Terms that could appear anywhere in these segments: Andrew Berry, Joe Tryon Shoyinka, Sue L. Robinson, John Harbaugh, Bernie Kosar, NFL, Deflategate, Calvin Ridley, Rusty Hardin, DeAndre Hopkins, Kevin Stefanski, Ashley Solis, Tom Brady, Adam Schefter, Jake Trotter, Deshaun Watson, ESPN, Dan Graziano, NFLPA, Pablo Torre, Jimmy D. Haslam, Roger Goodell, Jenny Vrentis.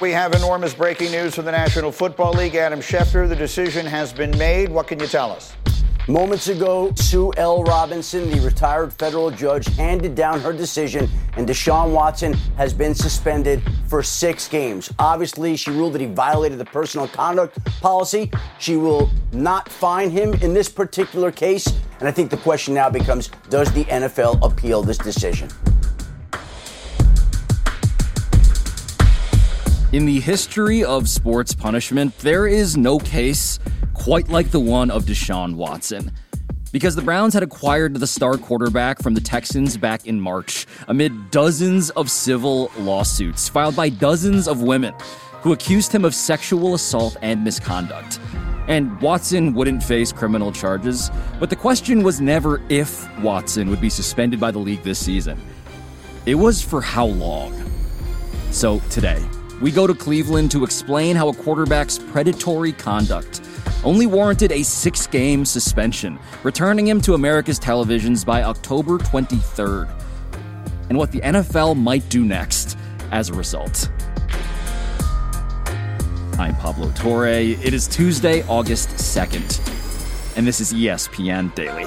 We have enormous breaking news from the National Football League. Adam Schefter, the decision has been made. What can you tell us? Moments ago, Sue L. Robinson, the retired federal judge, handed down her decision, and Deshaun Watson has been suspended for 6 games. Obviously, she ruled that he violated the personal conduct policy. She will not fine him in this particular case. And I think the question now becomes, does the NFL appeal this decision? In the history of sports punishment, there is no case quite like the one of Deshaun Watson. Because the Browns had acquired the star quarterback from the Texans back in March amid dozens of civil lawsuits filed by dozens of women who accused him of sexual assault and misconduct. And Watson wouldn't face criminal charges, but the question was never if Watson would be suspended by the league this season. It was for how long. So today, we go to Cleveland to explain how a quarterback's predatory conduct only warranted a 6-game suspension, returning him to America's televisions by October 23rd, and what the NFL might do next as a result. I'm Pablo Torre. It is Tuesday, August 2nd, and this is ESPN Daily.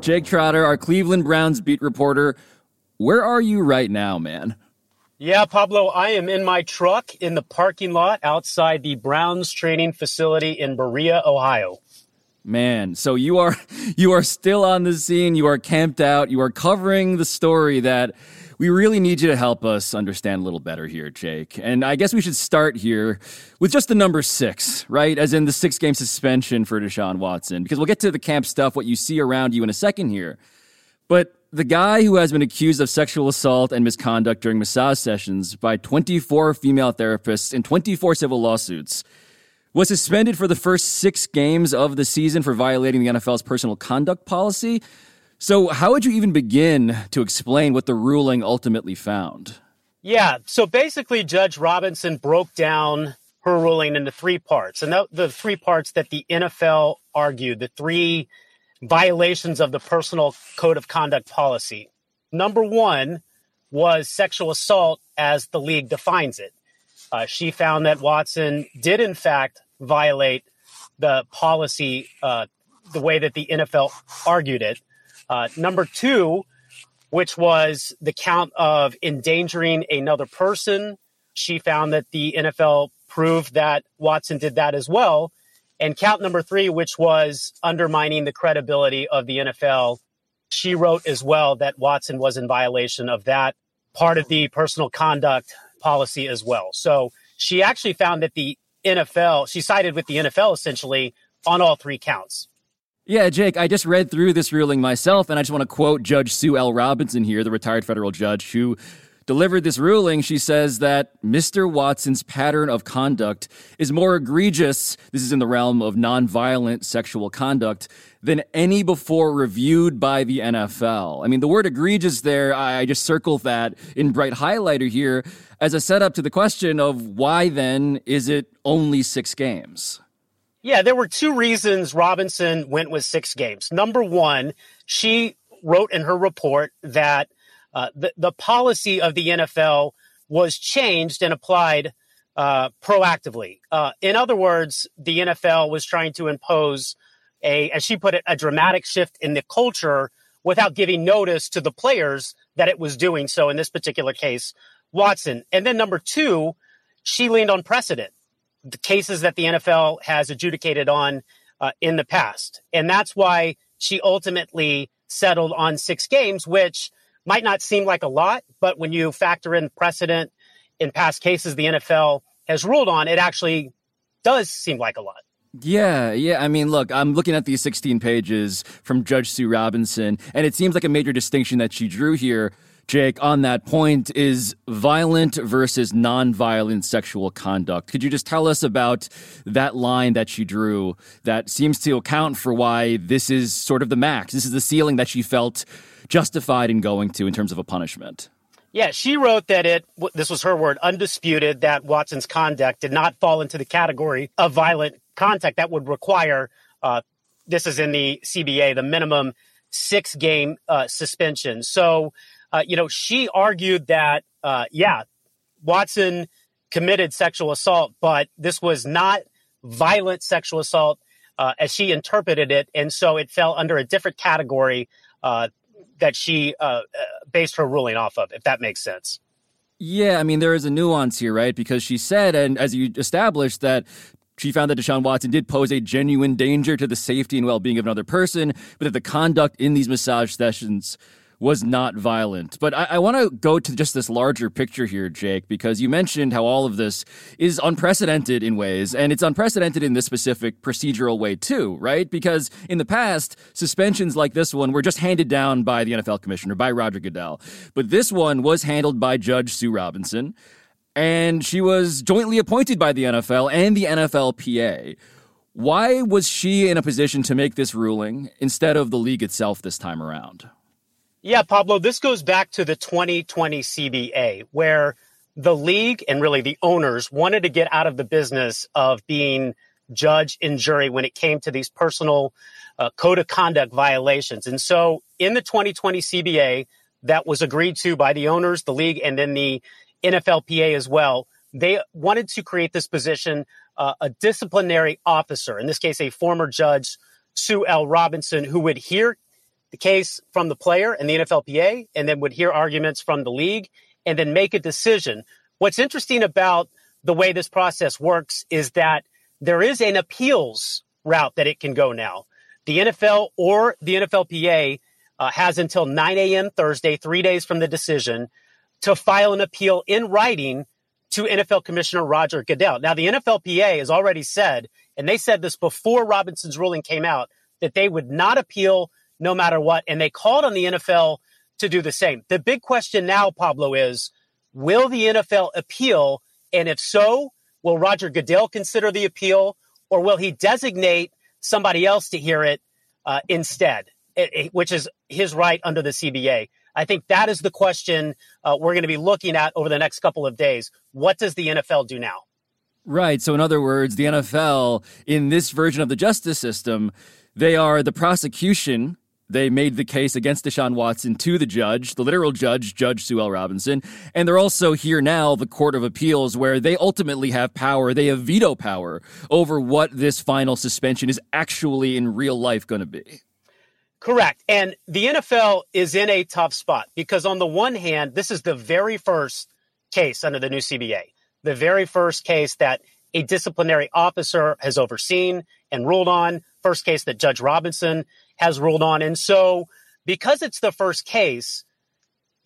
Jake Trotter, our Cleveland Browns beat reporter. Where are you right now, man? Yeah, Pablo, I am in my truck in the parking lot outside the Browns training facility in Berea, Ohio. Man, so you are still on the scene. You are camped out. You are covering the story that we really need you to help us understand a little better here, Jake. And I guess we should start here with just the number 6, right? As in the 6-game suspension for Deshaun Watson, because we'll get to the camp stuff, what you see around you in a second here. But the guy who has been accused of sexual assault and misconduct during massage sessions by 24 female therapists in 24 civil lawsuits was suspended for the first 6 games of the season for violating the NFL's personal conduct policy. So how would you even begin to explain what the ruling ultimately found? Yeah, so basically Judge Robinson broke down her ruling into 3 parts. And the 3 parts that the NFL argued, the 3 violations of the personal code of conduct policy. Number 1 was sexual assault as the league defines it. She found that Watson did, in fact, violate the policy the way that the NFL argued it. Number 2, which was the count of endangering another person, she found that the NFL proved that Watson did that as well. And count number 3, which was undermining the credibility of the NFL, she wrote as well that Watson was in violation of that part of the personal conduct policy as well. So she actually found that the NFL, she sided with the NFL essentially on all 3 counts. Yeah, Jake, I just read through this ruling myself, and I just want to quote Judge Sue L. Robinson here, the retired federal judge who delivered this ruling. She says that Mr. Watson's pattern of conduct is more egregious, this is in the realm of nonviolent sexual conduct, than any before reviewed by the NFL. I mean, the word egregious there, I just circled that in bright highlighter here as a setup to the question of why then is it only 6 games? Yeah, there were 2 reasons Robinson went with 6 games. Number 1, she wrote in her report that the policy of the NFL was changed and applied proactively. In other words, the NFL was trying to impose as she put it, a dramatic shift in the culture without giving notice to the players that it was doing so, in this particular case, Watson. And then number 2, she leaned on precedent, the cases that the NFL has adjudicated on in the past. And that's why she ultimately settled on 6 games, which might not seem like a lot, but when you factor in precedent in past cases, the NFL has ruled on, it actually does seem like a lot. Yeah. I mean, look, I'm looking at these 16 pages from Judge Sue Robinson, and it seems like a major distinction that she drew here, Jake, on that point is violent versus nonviolent sexual conduct. Could you just tell us about that line that she drew that seems to account for why this is sort of the max? This is the ceiling that she felt justified in going to in terms of a punishment. Yeah, she wrote that this was her word, undisputed, that Watson's conduct did not fall into the category of violent conduct that would require, this is in the CBA, the minimum 6-game suspension. So, she argued that, Watson committed sexual assault, but this was not violent sexual assault as she interpreted it. And so it fell under a different category that she based her ruling off of, if that makes sense. Yeah, I mean, there is a nuance here, right? Because she said, and as you established, that she found that Deshaun Watson did pose a genuine danger to the safety and well-being of another person, but that the conduct in these massage sessions was not violent. But I want to go to just this larger picture here, Jake, because you mentioned how all of this is unprecedented in ways, and it's unprecedented in this specific procedural way too, right? Because in the past, suspensions like this one were just handed down by the NFL commissioner, by Roger Goodell. But this one was handled by Judge Sue Robinson, and she was jointly appointed by the NFL and the NFLPA. Why was she in a position to make this ruling instead of the league itself this time around? Yeah, Pablo, this goes back to the 2020 CBA, where the league and really the owners wanted to get out of the business of being judge and jury when it came to these personal code of conduct violations. And so in the 2020 CBA that was agreed to by the owners, the league, and then the NFLPA as well, they wanted to create this position, a disciplinary officer, in this case, a former judge, Sue L. Robinson, who would hear the case from the player and the NFLPA, and then would hear arguments from the league and then make a decision. What's interesting about the way this process works is that there is an appeals route that it can go now. The NFL or the NFLPA has until 9 a.m. Thursday, 3 days from the decision, to file an appeal in writing to NFL Commissioner Roger Goodell. Now, the NFLPA has already said, and they said this before Robinson's ruling came out, that they would not appeal no matter what. And they called on the NFL to do the same. The big question now, Pablo, is will the NFL appeal? And if so, will Roger Goodell consider the appeal, or will he designate somebody else to hear it instead, which is his right under the CBA? I think that is the question we're going to be looking at over the next couple of days. What does the NFL do now? Right. So in other words, the NFL in this version of the justice system, they are the prosecution. They made the case against Deshaun Watson to the judge, the literal judge, Judge Sue L. Robinson. And they're also here now, the Court of Appeals, where they ultimately have power. They have veto power over what this final suspension is actually in real life going to be. Correct. And the NFL is in a tough spot because on the one hand, this is the very first case under the new CBA, the very first case that a disciplinary officer has overseen and ruled on, first case that Judge Robinson has ruled on. And so because it's the first case,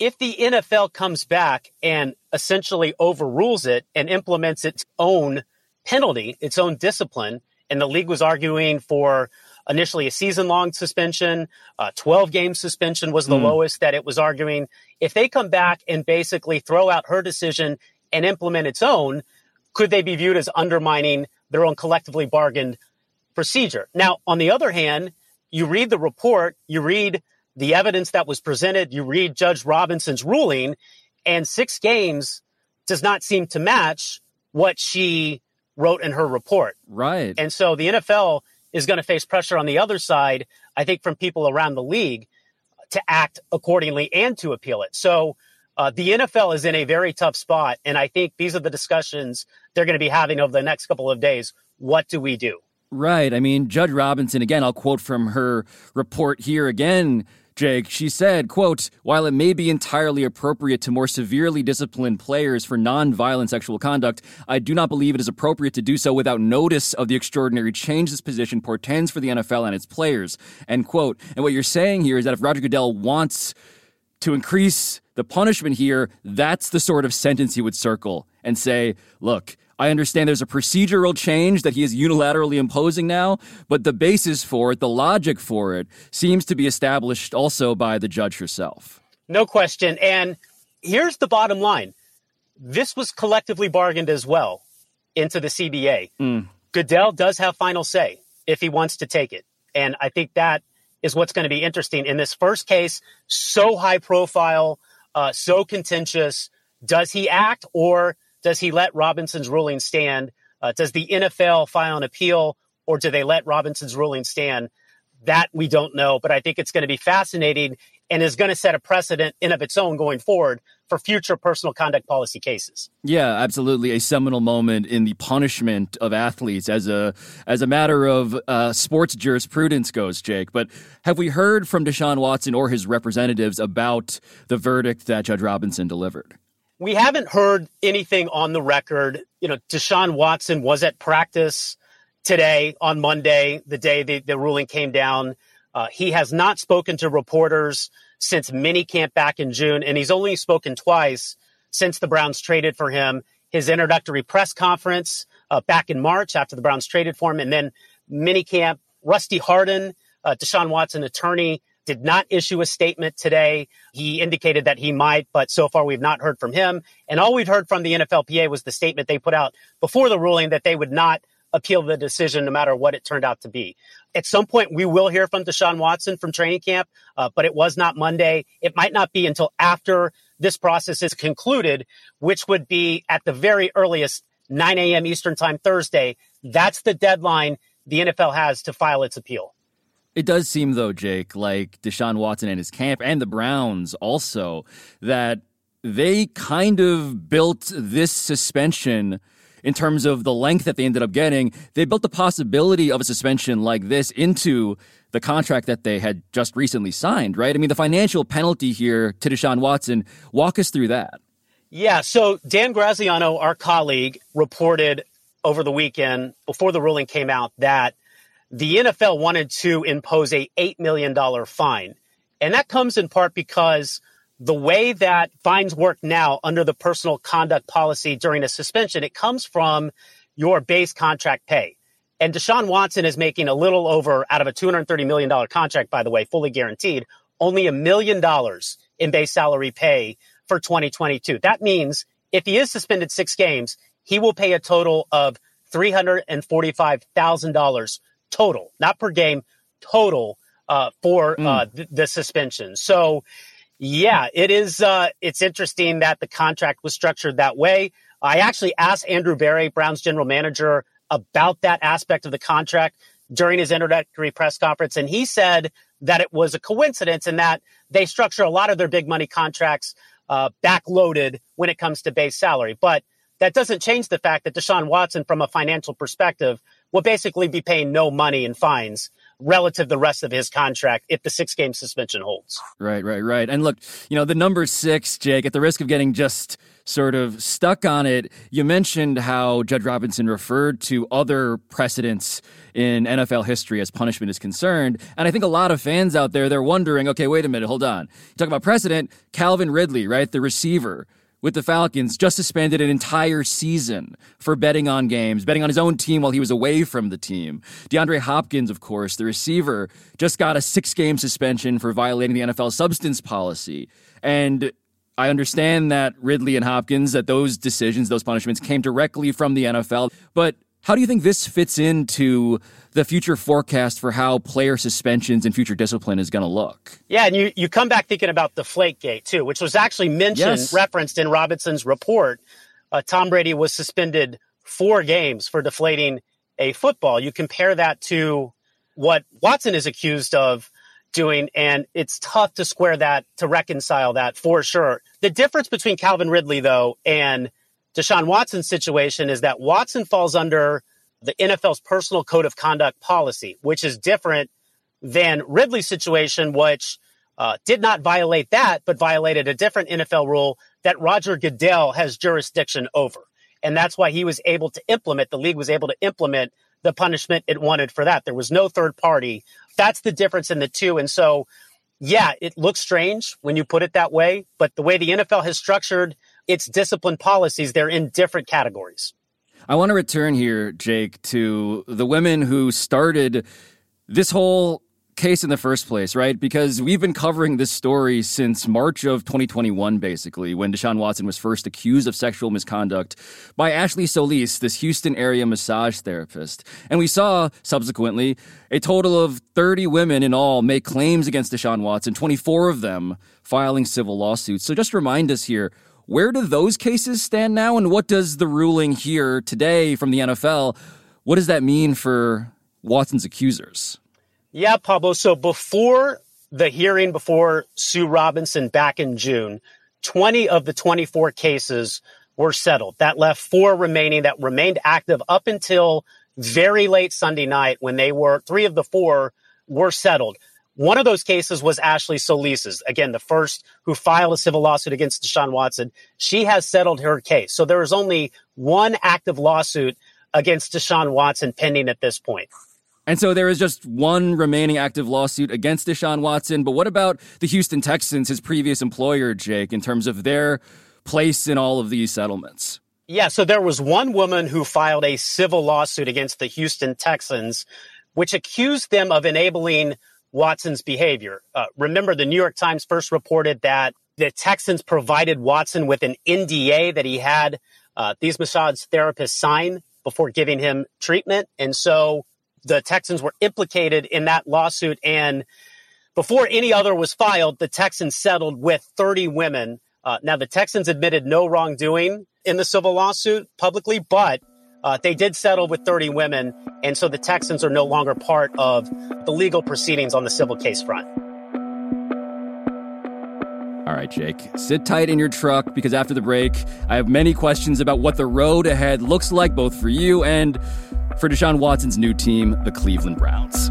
if the NFL comes back and essentially overrules it and implements its own penalty, its own discipline, and the league was arguing for initially a season-long suspension, a 12-game suspension was the lowest that it was arguing. If they come back and basically throw out her decision and implement its own, could they be viewed as undermining their own collectively bargained procedure? Now, on the other hand, you read the report, you read the evidence that was presented, you read Judge Robinson's ruling, and 6 games does not seem to match what she wrote in her report. Right. And so the NFL is going to face pressure on the other side, I think, from people around the league to act accordingly and to appeal it. So the NFL is in a very tough spot. And I think these are the discussions they're going to be having over the next couple of days. What do we do? Right. I mean, Judge Robinson, again, I'll quote from her report here again, Jake. She said, quote, "While it may be entirely appropriate to more severely discipline players for nonviolent sexual conduct, I do not believe it is appropriate to do so without notice of the extraordinary change this position portends for the NFL and its players," end quote. And what you're saying here is that if Roger Goodell wants to increase the punishment here, that's the sort of sentence he would circle and say, look, I understand there's a procedural change that he is unilaterally imposing now, but the basis for it, the logic for it, seems to be established also by the judge herself. No question. And here's the bottom line. This was collectively bargained as well into the CBA. Goodell does have final say if he wants to take it. And I think that is what's going to be interesting in this first case. So high profile, so contentious. Does he act, or does he let Robinson's ruling stand? Does the NFL file an appeal, or do they let Robinson's ruling stand? That we don't know, but I think it's going to be fascinating and is going to set a precedent in of its own going forward for future personal conduct policy cases. Yeah, absolutely. A seminal moment in the punishment of athletes as a matter of sports jurisprudence goes, Jake. But have we heard from Deshaun Watson or his representatives about the verdict that Judge Robinson delivered? We haven't heard anything on the record. You know, Deshaun Watson was at practice today on Monday, the day the ruling came down. He has not spoken to reporters since minicamp back in June, and he's only spoken twice since the Browns traded for him. His introductory press conference back in March after the Browns traded for him, and then minicamp. Rusty Hardin, Deshaun Watson attorney, did not issue a statement today. He indicated that he might, but so far we've not heard from him. And all we've heard from the NFLPA was the statement they put out before the ruling that they would not appeal the decision no matter what it turned out to be. At some point, we will hear from Deshaun Watson from training camp, but it was not Monday. It might not be until after this process is concluded, which would be at the very earliest 9 a.m. Eastern time Thursday. That's the deadline the NFL has to file its appeal. It does seem, though, Jake, like Deshaun Watson and his camp and the Browns also, that they kind of built this suspension in terms of the length that they ended up getting. They built the possibility of a suspension like this into the contract that they had just recently signed, right? I mean, the financial penalty here to Deshaun Watson, walk us through that. Yeah, so Dan Graziano, our colleague, reported over the weekend before the ruling came out that the NFL wanted to impose a $8 million fine. And that comes in part because the way that fines work now under the personal conduct policy during a suspension, it comes from your base contract pay. And Deshaun Watson is making a little over, out of a $230 million contract, by the way, fully guaranteed, only $1 million in base salary pay for 2022. That means if he is suspended 6 games, he will pay a total of $345,000 total, not per game, total for the suspension. So yeah, it is. It's interesting that the contract was structured that way. I actually asked Andrew Berry, Browns general manager, about that aspect of the contract during his introductory press conference, and he said that it was a coincidence and that they structure a lot of their big money contracts backloaded when it comes to base salary. But that doesn't change the fact that Deshaun Watson, from a financial perspective, will basically be paying no money in fines relative to the rest of his contract if the 6-game suspension holds. Right. And look, you know, the number 6, Jake, at the risk of getting just sort of stuck on it, you mentioned how Judge Robinson referred to other precedents in NFL history as punishment is concerned. And I think a lot of fans out there, they're wondering, okay, wait a minute, hold on. You talk about precedent, Calvin Ridley, right, the receiver with the Falcons, just suspended an entire season for betting on games, betting on his own team while he was away from the team. DeAndre Hopkins, of course, the receiver, just got a 6-game suspension for violating the NFL substance policy. And I understand that Ridley and Hopkins, that those decisions, those punishments came directly from the NFL. But how do you think this fits into the future forecast for how player suspensions and future discipline is going to look? Yeah, and you come back thinking about the Deflategate, too, which was actually mentioned, referenced in Robinson's report. Tom Brady was suspended 4 games for deflating a football. You compare that to what Watson is accused of doing, and it's tough to square that, to reconcile that for sure. The difference between Calvin Ridley, though, and Deshaun Watson's situation is that Watson falls under the NFL's personal code of conduct policy, which is different than Ridley's situation, which did not violate that, but violated a different NFL rule that Roger Goodell has jurisdiction over. And that's why he was able to implement, the league was able to implement the punishment it wanted for that. There was no third party. That's the difference in the two. And so, yeah, it looks strange when you put it that way, but the way the NFL has structured its discipline policies, they're in different categories. I want to return here, Jake, to the women who started this whole case in the first place, right? Because we've been covering this story since March of 2021, basically, when Deshaun Watson was first accused of sexual misconduct by Ashley Solis, this Houston area massage therapist. And we saw, subsequently, a total of 30 women in all make claims against Deshaun Watson, 24 of them filing civil lawsuits. So just remind us here, where do those cases stand now? And what does the ruling here today from the NFL, what does that mean for Watson's accusers? Yeah, Pablo. So before the hearing, before Sue Robinson back in June, 20 of the 24 cases were settled. That left 4 remaining that remained active up until very late Sunday night when they were 3 of the 4 were settled. One of those cases was Ashley Solis's, again, the first who filed a civil lawsuit against Deshaun Watson. She has settled her case. So there is only one active lawsuit against Deshaun Watson pending at this point. And so there is just one remaining active lawsuit against Deshaun Watson. But what about the Houston Texans, his previous employer, Jake, in terms of their place in all of these settlements? Yeah, so there was one woman who filed a civil lawsuit against the Houston Texans, which accused them of enabling Watson's behavior. Remember, the New York Times first reported that the Texans provided Watson with an NDA that he had these massage therapists sign before giving him treatment. And so the Texans were implicated in that lawsuit, and before any other was filed, the Texans settled with 30 women. Now, the Texans admitted no wrongdoing in the civil lawsuit publicly, but they did settle with 30 women, and so the Texans are no longer part of the legal proceedings on the civil case front. All right, Jake, sit tight in your truck because after the break, I have many questions about what the road ahead looks like, both for you and for Deshaun Watson's new team, the Cleveland Browns.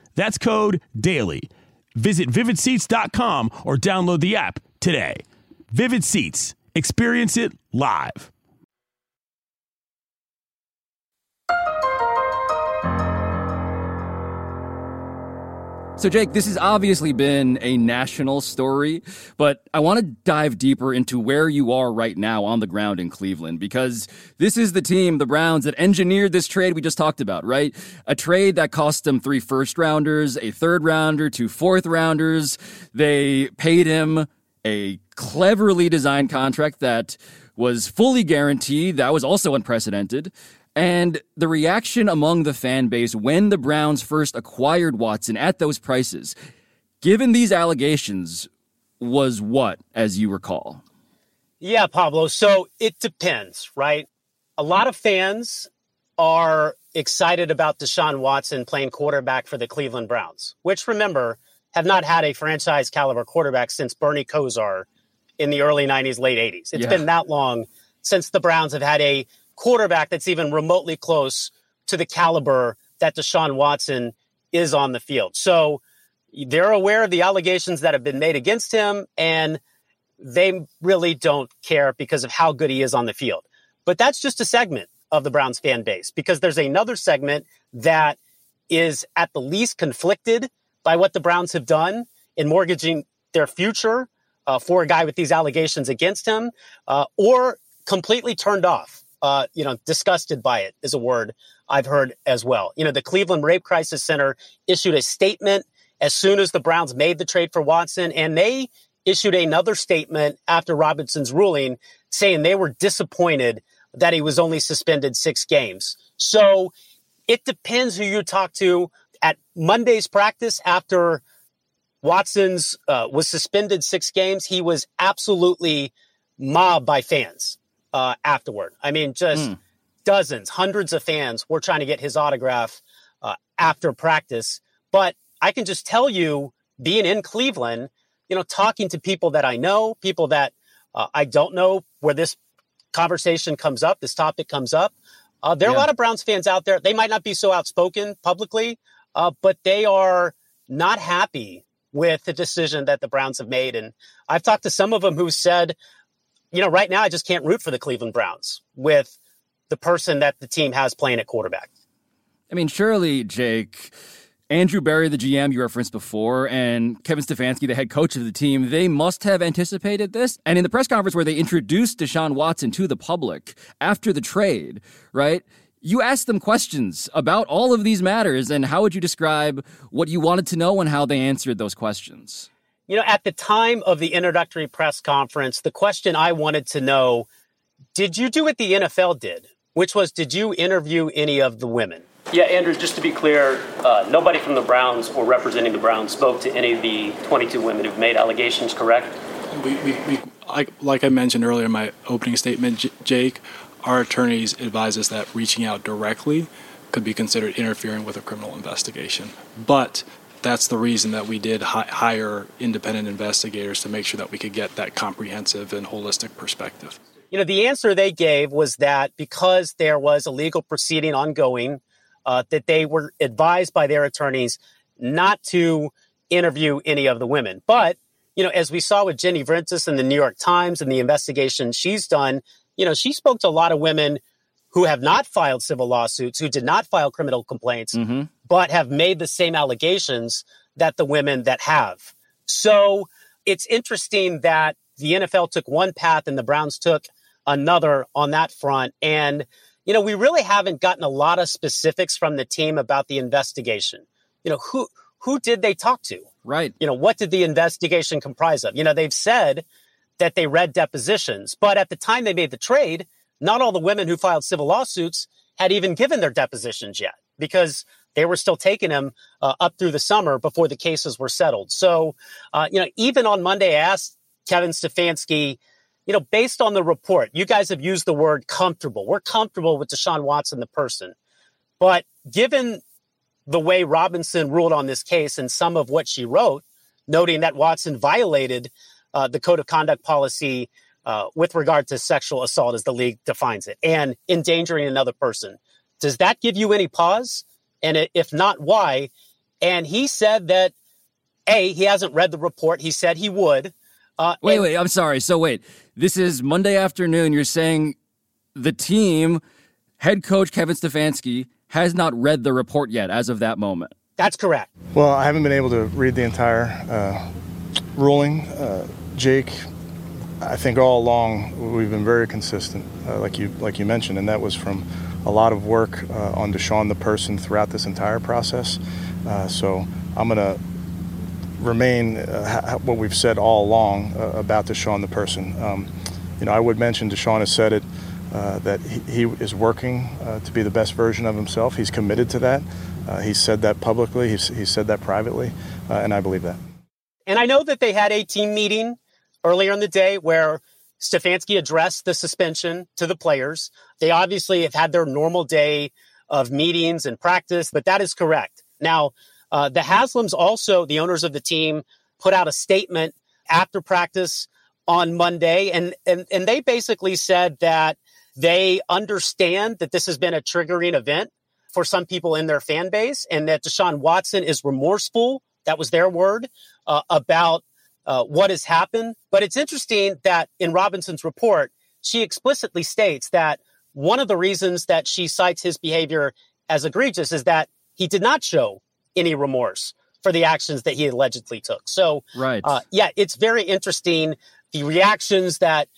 That's code DAILY. Visit vividseats.com or download the app today. Vivid Seats. Experience it live. So, Jake, this has obviously been a national story, but I want to dive deeper into where you are right now on the ground in Cleveland, because this is the team, the Browns, that engineered this trade we just talked about, right? A trade that cost them 3 first-rounders, a third-rounder, 2 fourth-rounders. They paid him a cleverly designed contract that was fully guaranteed. That was also unprecedented. And the reaction among the fan base when the Browns first acquired Watson at those prices, given these allegations, was what, as you recall? Yeah, Pablo. So it depends, right? A lot of fans are excited about Deshaun Watson playing quarterback for the Cleveland Browns, which, remember, have not had a franchise caliber quarterback since Bernie Kosar in the early 90s, late 80s. It's been that long since the Browns have had a quarterback that's even remotely close to the caliber that Deshaun Watson is on the field. So They're aware of the allegations that have been made against him, and they really don't care because of how good he is on the field. But that's just a segment of the Browns fan base, because there's another segment that is at the least conflicted by what the Browns have done in mortgaging their future for a guy with these allegations against him, or completely turned off. Disgusted by it is a word I've heard as well. You know, the Cleveland Rape Crisis Center issued a statement as soon as the Browns made the trade for Watson, and they issued another statement after Robinson's ruling saying they were disappointed that he was only suspended 6 games. So it depends who you talk to. At Monday's practice, after Watson's was suspended 6 games, he was absolutely mobbed by fans afterward. I mean, just dozens, hundreds of fans were trying to get his autograph after practice. But I can just tell you, being in Cleveland, you know, talking to people that I know, people that I don't know, where this conversation comes up, this topic comes up, there are a lot of Browns fans out there. They might not be so outspoken publicly, but they are not happy with the decision that the Browns have made. And I've talked to some of them who said, you know, right now I just can't root for the Cleveland Browns with the person that the team has playing at quarterback. I mean, surely, Jake, Andrew Berry, the GM you referenced before, and Kevin Stefanski, the head coach of the team, they must have anticipated this. And in the press conference where they introduced Deshaun Watson to the public after the trade, right, you asked them questions about all of these matters, and how would you describe what you wanted to know and how they answered those questions? You know, at the time of the introductory press conference, the question I wanted to know, did you do what the NFL did, which was, did you interview any of the women? Yeah, Andrew, just to be clear, nobody from the Browns or representing the Browns spoke to any of the 22 women who've made allegations, correct? Like I mentioned earlier in my opening statement, Jake, our attorneys advise us that reaching out directly could be considered interfering with a criminal investigation. But that's the reason that we did hire independent investigators, to make sure that we could get that comprehensive and holistic perspective. You know, the answer they gave was that because there was a legal proceeding ongoing, that they were advised by their attorneys not to interview any of the women. But, you know, as we saw with Jenny Vrentis in the New York Times and the investigation she's done, you know, she spoke to a lot of women who have not filed civil lawsuits, who did not file criminal complaints, but have made the same allegations that the women that have. So it's interesting that the NFL took one path and the Browns took another on that front. And you know, we really haven't gotten a lot of specifics from the team about the investigation. You know, who did they talk to? Right. You know, what did the investigation comprise of? You know, they've said that they read depositions, but at the time they made the trade, not all the women who filed civil lawsuits had even given their depositions yet, because they were still taking them up through the summer before the cases were settled. So, you know, even on Monday, I asked Kevin Stefanski, you know, based on the report, you guys have used the word comfortable. We're comfortable with Deshaun Watson, the person. But given the way Robinson ruled on this case and some of what she wrote, noting that Watson violated the code of conduct policy with regard to sexual assault, as the league defines it, and endangering another person, does that give you any pause? And if not, why? And he said that, A, he hasn't read the report. He said he would. Wait, I'm sorry. So wait, this is Monday afternoon. You're saying the team, head coach Kevin Stefanski, has not read the report yet as of that moment. That's correct. Well, I haven't been able to read the entire ruling. Jake, I think all along we've been very consistent, like you mentioned, and that was from a lot of work on Deshaun the person throughout this entire process. So I'm going to remain what we've said all along about Deshaun the person. You know, I would mention Deshaun has said it, that he is working to be the best version of himself. He's committed to that. He said that publicly. He said that privately, and I believe that. And I know that they had a team meeting earlier in the day where Stefanski addressed the suspension to the players. They obviously have had their normal day of meetings and practice, but that is correct. Now, the Haslams also, the owners of the team, put out a statement after practice on Monday, and they basically said that they understand that this has been a triggering event for some people in their fan base, and that Deshaun Watson is remorseful That was their word about what has happened. But it's interesting that in Robinson's report, she explicitly states that one of the reasons that she cites his behavior as egregious is that he did not show any remorse for the actions that he allegedly took. So, right. It's very interesting. The reactions that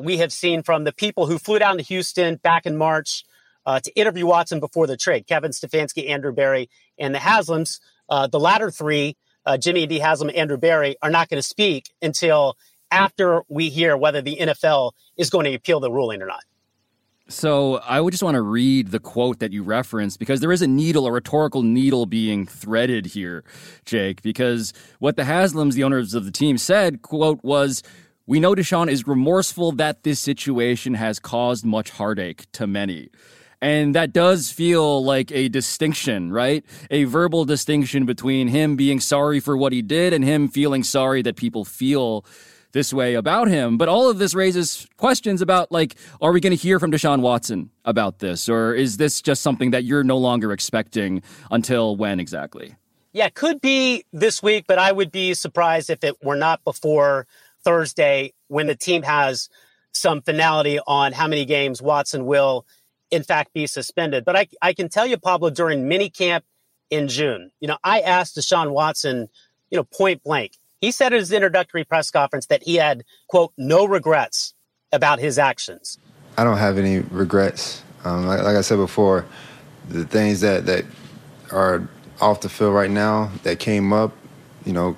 we have seen from the people who flew down to Houston back in March to interview Watson before the trade, Kevin Stefanski, Andrew Berry, and the Haslams, the latter three, Jimmy D. Haslam, Andrew Berry, are not going to speak until after we hear whether the NFL is going to appeal the ruling or not. So I would just want to read the quote that you referenced, because there is a rhetorical needle being threaded here, Jake, because what the Haslams, the owners of the team, said, quote, was, "We know Deshaun is remorseful that this situation has caused much heartache to many." And that does feel like a distinction, right? A verbal distinction between him being sorry for what he did and him feeling sorry that people feel this way about him. But all of this raises questions about, like, are we going to hear from Deshaun Watson about this? Or is this just something that you're no longer expecting until when exactly? Yeah, could be this week, but I would be surprised if it were not before Thursday, when the team has some finality on how many games Watson will, in fact, be suspended. But I can tell you, Pablo, during minicamp in June, I asked Deshaun Watson, point blank. He said at his introductory press conference that he had, quote, no regrets about his actions. I don't have any regrets. Like I said before, the things that are off the field right now that came up,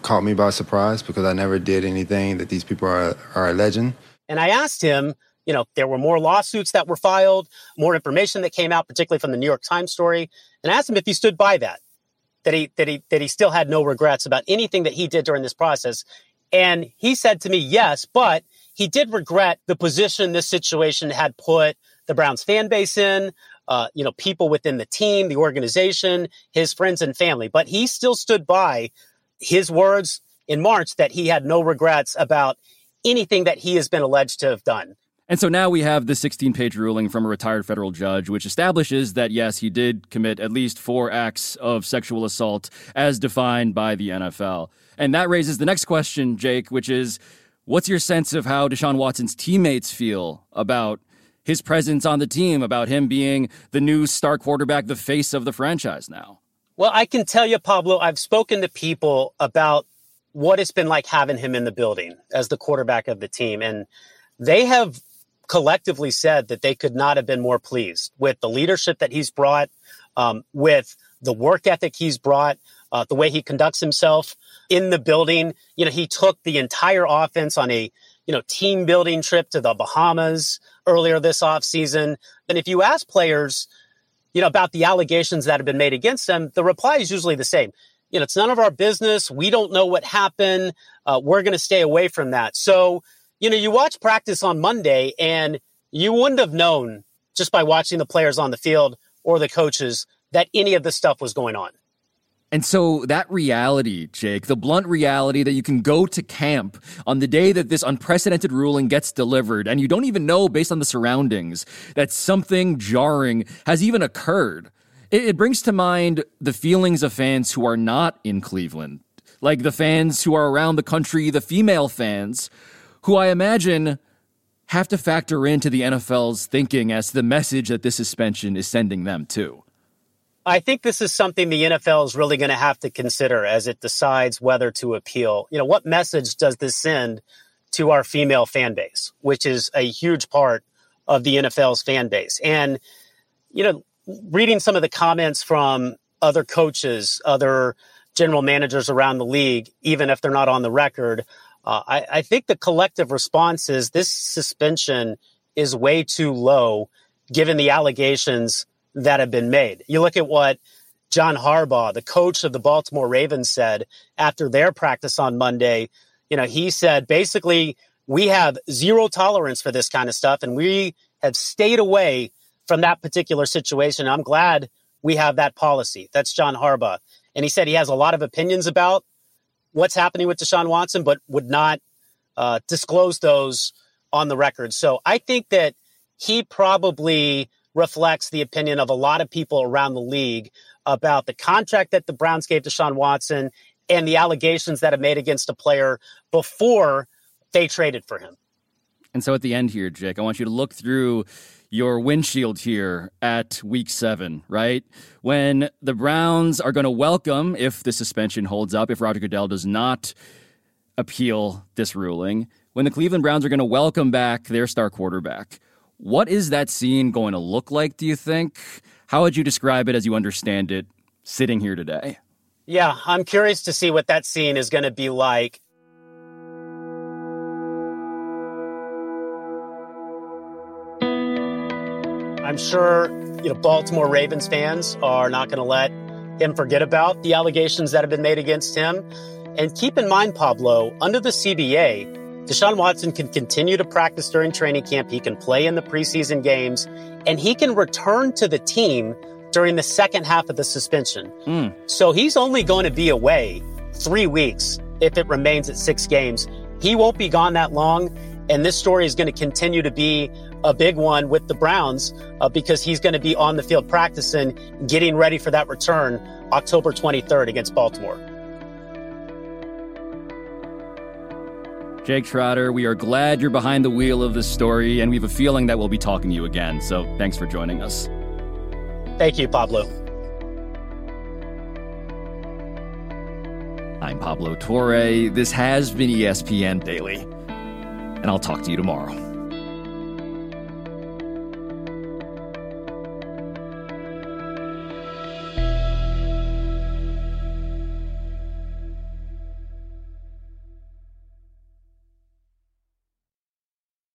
caught me by surprise, because I never did anything that these people are alleging. And I asked him, there were more lawsuits that were filed, more information that came out, particularly from the New York Times story. And I asked him if he stood by that he still had no regrets about anything that he did during this process. And he said to me, yes, but he did regret the position this situation had put the Browns fan base in, people within the team, the organization, his friends and family. But he still stood by his words in March that he had no regrets about anything that he has been alleged to have done. And so now we have the 16-page ruling from a retired federal judge, which establishes that, yes, he did commit at least 4 acts of sexual assault as defined by the NFL. And that raises the next question, Jake, which is, what's your sense of how Deshaun Watson's teammates feel about his presence on the team, about him being the new star quarterback, the face of the franchise now? Well, I can tell you, Pablo, I've spoken to people about what it's been like having him in the building as the quarterback of the team. And they have collectively said that they could not have been more pleased with the leadership that he's brought, with the work ethic he's brought, the way he conducts himself in the building. He took the entire offense on a, team building trip to the Bahamas earlier this offseason. And if you ask players, about the allegations that have been made against them, the reply is usually the same. It's none of our business. We don't know what happened. We're going to stay away from that. So, you watch practice on Monday and you wouldn't have known just by watching the players on the field or the coaches that any of this stuff was going on. And so that reality, Jake, the blunt reality that you can go to camp on the day that this unprecedented ruling gets delivered, and you don't even know, based on the surroundings, that something jarring has even occurred. It brings to mind the feelings of fans who are not in Cleveland, like the fans who are around the country, the female fans, who I imagine have to factor into the NFL's thinking as to the message that this suspension is sending them to. I think this is something the NFL is really going to have to consider as it decides whether to appeal. What message does this send to our female fan base, which is a huge part of the NFL's fan base? And, reading some of the comments from other coaches, other general managers around the league, even if they're not on the record, I think the collective response is this suspension is way too low given the allegations that have been made. You look at what John Harbaugh, the coach of the Baltimore Ravens, said after their practice on Monday. He said, basically, we have zero tolerance for this kind of stuff, and we have stayed away from that particular situation. I'm glad we have that policy. That's John Harbaugh. And he said he has a lot of opinions about what's happening with Deshaun Watson, but would not disclose those on the record. So I think that he probably reflects the opinion of a lot of people around the league about the contract that the Browns gave Deshaun Watson and the allegations that it made against a player before they traded for him. And so at the end here, Jake, I want you to look through your windshield here at week 7, right? When the Browns are going to welcome, if the suspension holds up, if Roger Goodell does not appeal this ruling, when the Cleveland Browns are going to welcome back their star quarterback, what is that scene going to look like, do you think? How would you describe it as you understand it sitting here today? Yeah, I'm curious to see what that scene is going to be like. I'm sure, Baltimore Ravens fans are not going to let him forget about the allegations that have been made against him. And keep in mind, Pablo, under the CBA, Deshaun Watson can continue to practice during training camp. He can play in the preseason games, and he can return to the team during the second half of the suspension. So he's only going to be away 3 weeks if it remains at 6 games. He won't be gone that long. And this story is going to continue to be a big one with the Browns because he's going to be on the field practicing, getting ready for that return October 23rd against Baltimore. Jake Trotter, we are glad you're behind the wheel of this story, and we have a feeling that we'll be talking to you again. So thanks for joining us. Thank you, Pablo. I'm Pablo Torre. This has been ESPN Daily. And I'll talk to you tomorrow.